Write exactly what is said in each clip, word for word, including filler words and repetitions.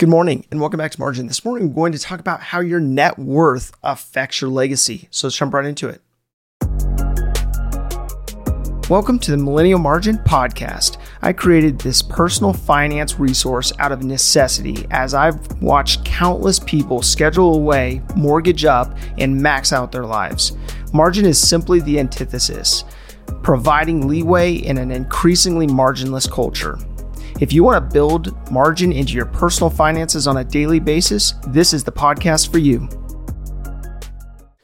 Good morning and welcome back to Margin. This morning, we're going to talk about how your net worth affects your legacy. So let's jump right into it. Welcome to the Millennial Margin Podcast. I created this personal finance resource out of necessity as I've watched countless people schedule away, mortgage up, and max out their lives. Margin is simply the antithesis, providing leeway in an increasingly marginless culture. If you want to build margin into your personal finances on a daily basis, this is the podcast for you.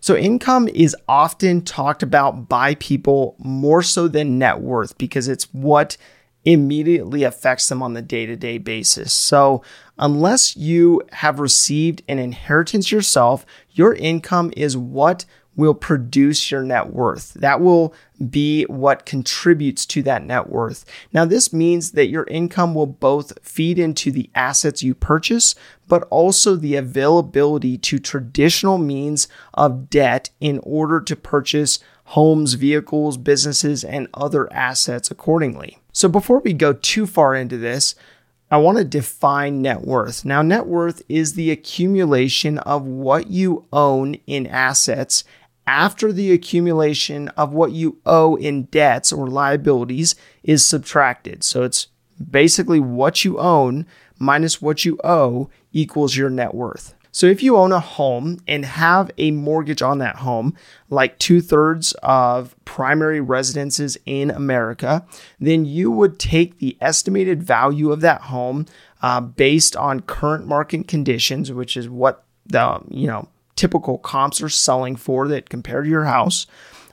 So income is often talked about by people more so than net worth because it's what immediately affects them on the day-to-day basis. So unless you have received an inheritance yourself, your income is what will produce your net worth. That will be what contributes to that net worth. Now, this means that your income will both feed into the assets you purchase, but also the availability to traditional means of debt in order to purchase homes, vehicles, businesses, and other assets accordingly. So before we go too far into this, I want to define net worth. Now, net worth is the accumulation of what you own in assets after the accumulation of what you owe in debts or liabilities is subtracted. So it's basically what you own minus what you owe equals your net worth. So if you own a home and have a mortgage on that home, like two-thirds of primary residences in America, then you would take the estimated value of that home uh, based on current market conditions, which is what the, you know, typical comps are selling for that compared to your house,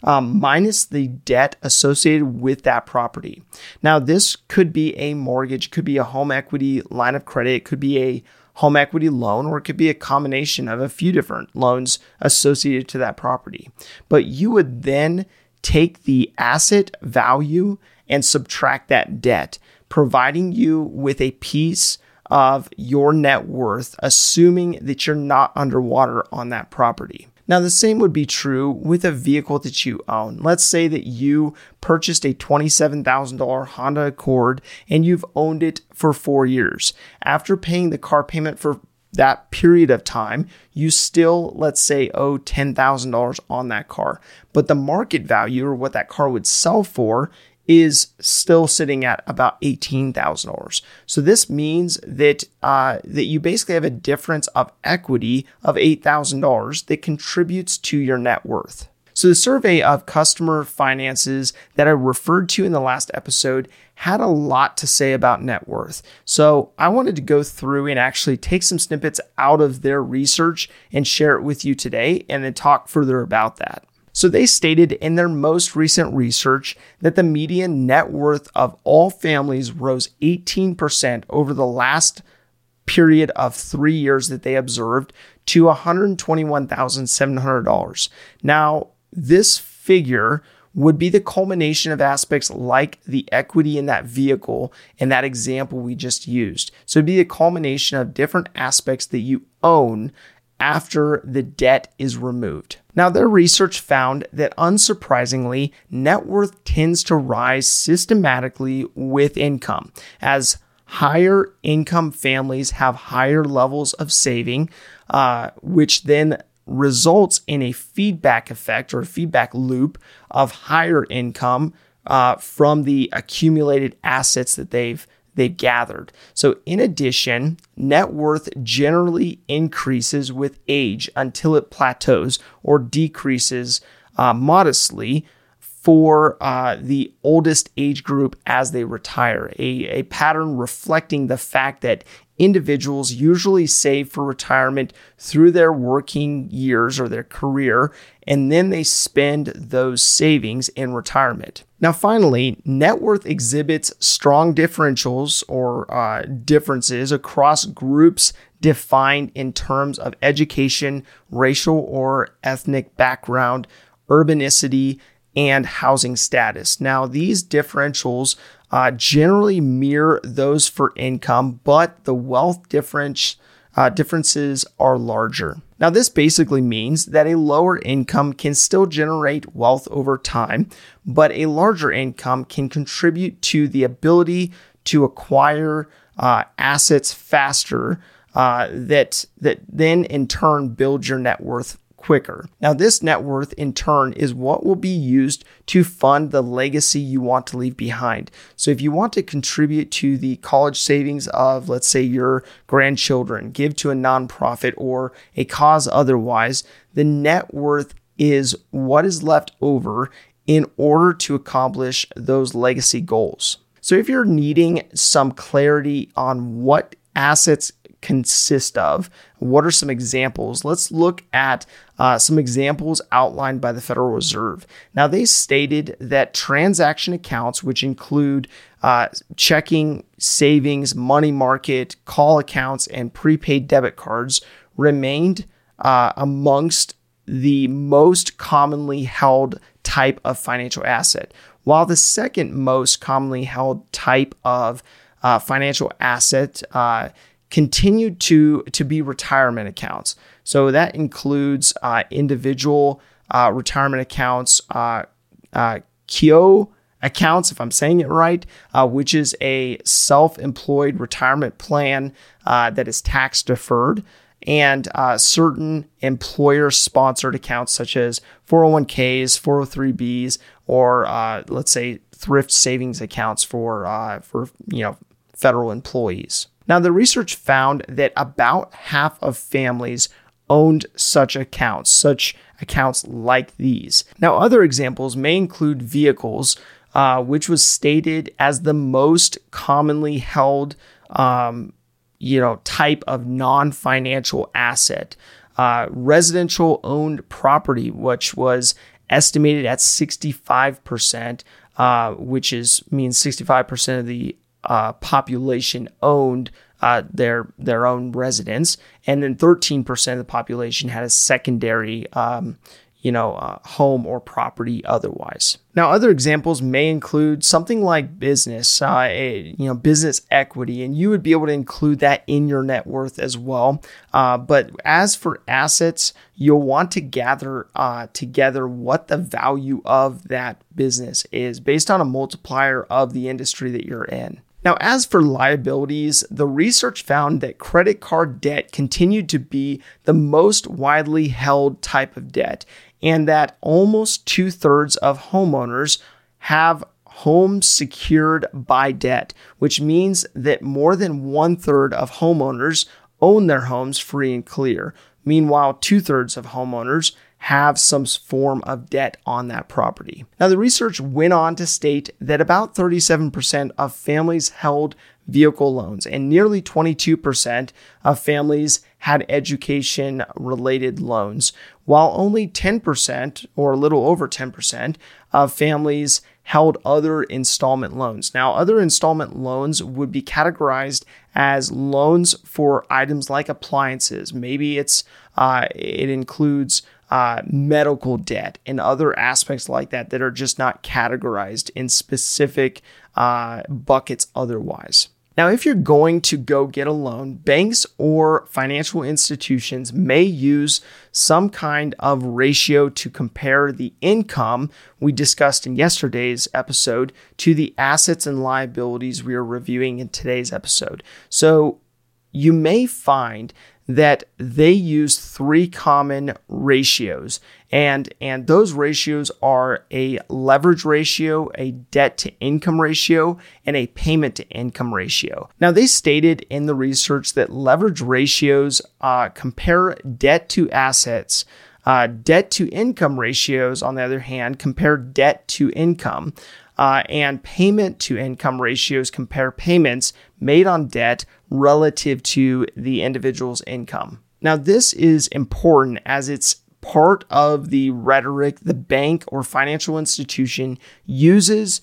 um, minus the debt associated with that property. Now, this could be a mortgage, could be a home equity line of credit, it could be a home equity loan, or it could be a combination of a few different loans associated to that property. But you would then take the asset value and subtract that debt, providing you with a piece of your net worth, assuming that you're not underwater on that property. Now, the same would be true with a vehicle that you own. Let's say that you purchased a twenty-seven thousand dollars Honda Accord and you've owned it for four years. After paying the car payment for that period of time, you still, let's say, owe ten thousand dollars on that car. But the market value, or what that car would sell for, is still sitting at about eighteen thousand dollars. So this means that uh, that you basically have a difference of equity of eight thousand dollars that contributes to your net worth. So the survey of customer finances that I referred to in the last episode had a lot to say about net worth. So I wanted to go through and actually take some snippets out of their research and share it with you today and then talk further about that. So they stated in their most recent research that the median net worth of all families rose eighteen percent over the last period of three years that they observed to one hundred twenty-one thousand seven hundred dollars. Now, this figure would be the culmination of aspects like the equity in that vehicle and that example we just used. So it'd be the culmination of different aspects that you own after the debt is removed. Now, their research found that, unsurprisingly, net worth tends to rise systematically with income. As higher income families have higher levels of saving, uh, which then results in a feedback effect or a feedback loop of higher income uh, from the accumulated assets that they've they've gathered. So in addition, net worth generally increases with age until it plateaus or decreases uh, modestly for uh, the oldest age group as they retire, a, a pattern reflecting the fact that individuals usually save for retirement through their working years or their career, and then they spend those savings in retirement. Now, finally, net worth exhibits strong differentials or uh, differences across groups defined in terms of education, racial or ethnic background, urbanicity, and housing status. Now, these differentials uh, generally mirror those for income, but the wealth difference uh, differences are larger. Now, this basically means that a lower income can still generate wealth over time, but a larger income can contribute to the ability to acquire uh, assets faster uh, that that then in turn build your net worth quicker. Now, this net worth in turn is what will be used to fund the legacy you want to leave behind. So if you want to contribute to the college savings of, let's say, your grandchildren, give to a nonprofit or a cause otherwise, the net worth is what is left over in order to accomplish those legacy goals. So if you're needing some clarity on what assets consist of, what are some examples? Let's look at uh, some examples outlined by the Federal Reserve. Now, they stated that transaction accounts, which include uh, checking, savings, money market, call accounts, and prepaid debit cards, remained uh, amongst the most commonly held type of financial asset, while the second most commonly held type of uh, financial asset uh, continued to, to be retirement accounts. So that includes uh, individual uh, retirement accounts, uh, uh, K Y O accounts, if I'm saying it right, uh, which is a self-employed retirement plan uh, that is tax deferred, and uh, certain employer-sponsored accounts such as four oh one k's, four oh three b's, or uh, let's say thrift savings accounts for uh, for you know federal employees. Now, the research found that about half of families owned such accounts, such accounts like these. Now, other examples may include vehicles, uh, which was stated as the most commonly held um, you know, type of non-financial asset. Uh, residential owned property, which was estimated at sixty-five percent, uh, which is means sixty-five percent of the uh, population owned uh, their their own residence, and then thirteen percent of the population had a secondary um, you know, uh, home or property otherwise. Now, other examples may include something like business, uh, a, you know, business equity, and you would be able to include that in your net worth as well. Uh, but as for assets, you'll want to gather uh, together what the value of that business is based on a multiplier of the industry that you're in. Now, as for liabilities, the research found that credit card debt continued to be the most widely held type of debt, and that almost two-thirds of homeowners have homes secured by debt, which means that more than one-third of homeowners own their homes free and clear. Meanwhile, two-thirds of homeowners have some form of debt on that property. Now, the research went on to state that about thirty-seven percent of families held vehicle loans, and nearly twenty-two percent of families had education-related loans, while only ten percent, or a little over ten percent, of families held other installment loans. Now, other installment loans would be categorized as loans for items like appliances. Maybe it's uh, it includes uh, medical debt and other aspects like that that are just not categorized in specific uh, buckets otherwise. Now, if you're going to go get a loan, banks or financial institutions may use some kind of ratio to compare the income we discussed in yesterday's episode to the assets and liabilities we are reviewing in today's episode. So you may find that they use three common ratios, and, and those ratios are a leverage ratio, a debt to income ratio, and a payment to income ratio. Now, they stated in the research that leverage ratios uh, compare debt to assets. Uh, debt to income ratios, on the other hand, compare debt to income, uh, and payment to income ratios compare payments made on debt relative to the individual's income. Now, this is important as it's part of the rhetoric the bank or financial institution uses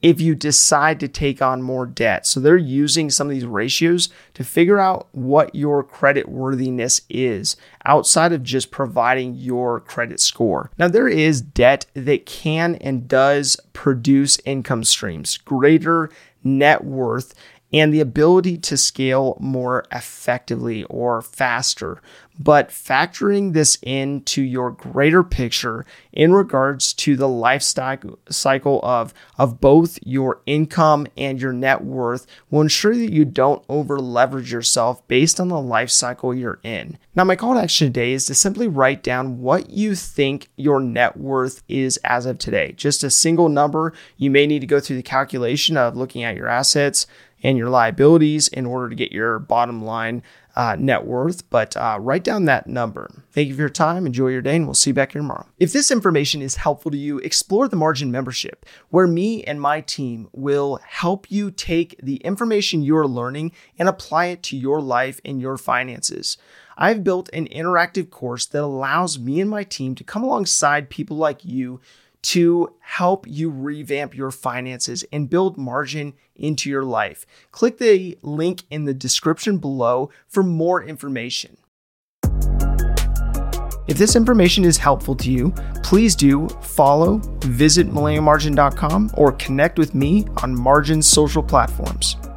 if you decide to take on more debt. So they're using some of these ratios to figure out what your credit worthiness is outside of just providing your credit score. Now, there is debt that can and does produce income streams, greater net worth, and the ability to scale more effectively or faster. But factoring this into your greater picture in regards to the life cycle of, of both your income and your net worth will ensure that you don't over leverage yourself based on the life cycle you're in. Now, my call to action today is to simply write down what you think your net worth is as of today. Just a single number. You may need to go through the calculation of looking at your assets and your liabilities in order to get your bottom line Uh, net worth, but uh, write down that number. Thank you for your time. Enjoy your day, and we'll see you back here tomorrow. If this information is helpful to you, explore the Margin membership, where me and my team will help you take the information you're learning and apply it to your life and your finances. I've built an interactive course that allows me and my team to come alongside people like you to help you revamp your finances and build margin into your life. Click the link in the description below for more information. If this information is helpful to you, please do follow, visit millennial margin dot com, or connect with me on Margin social platforms.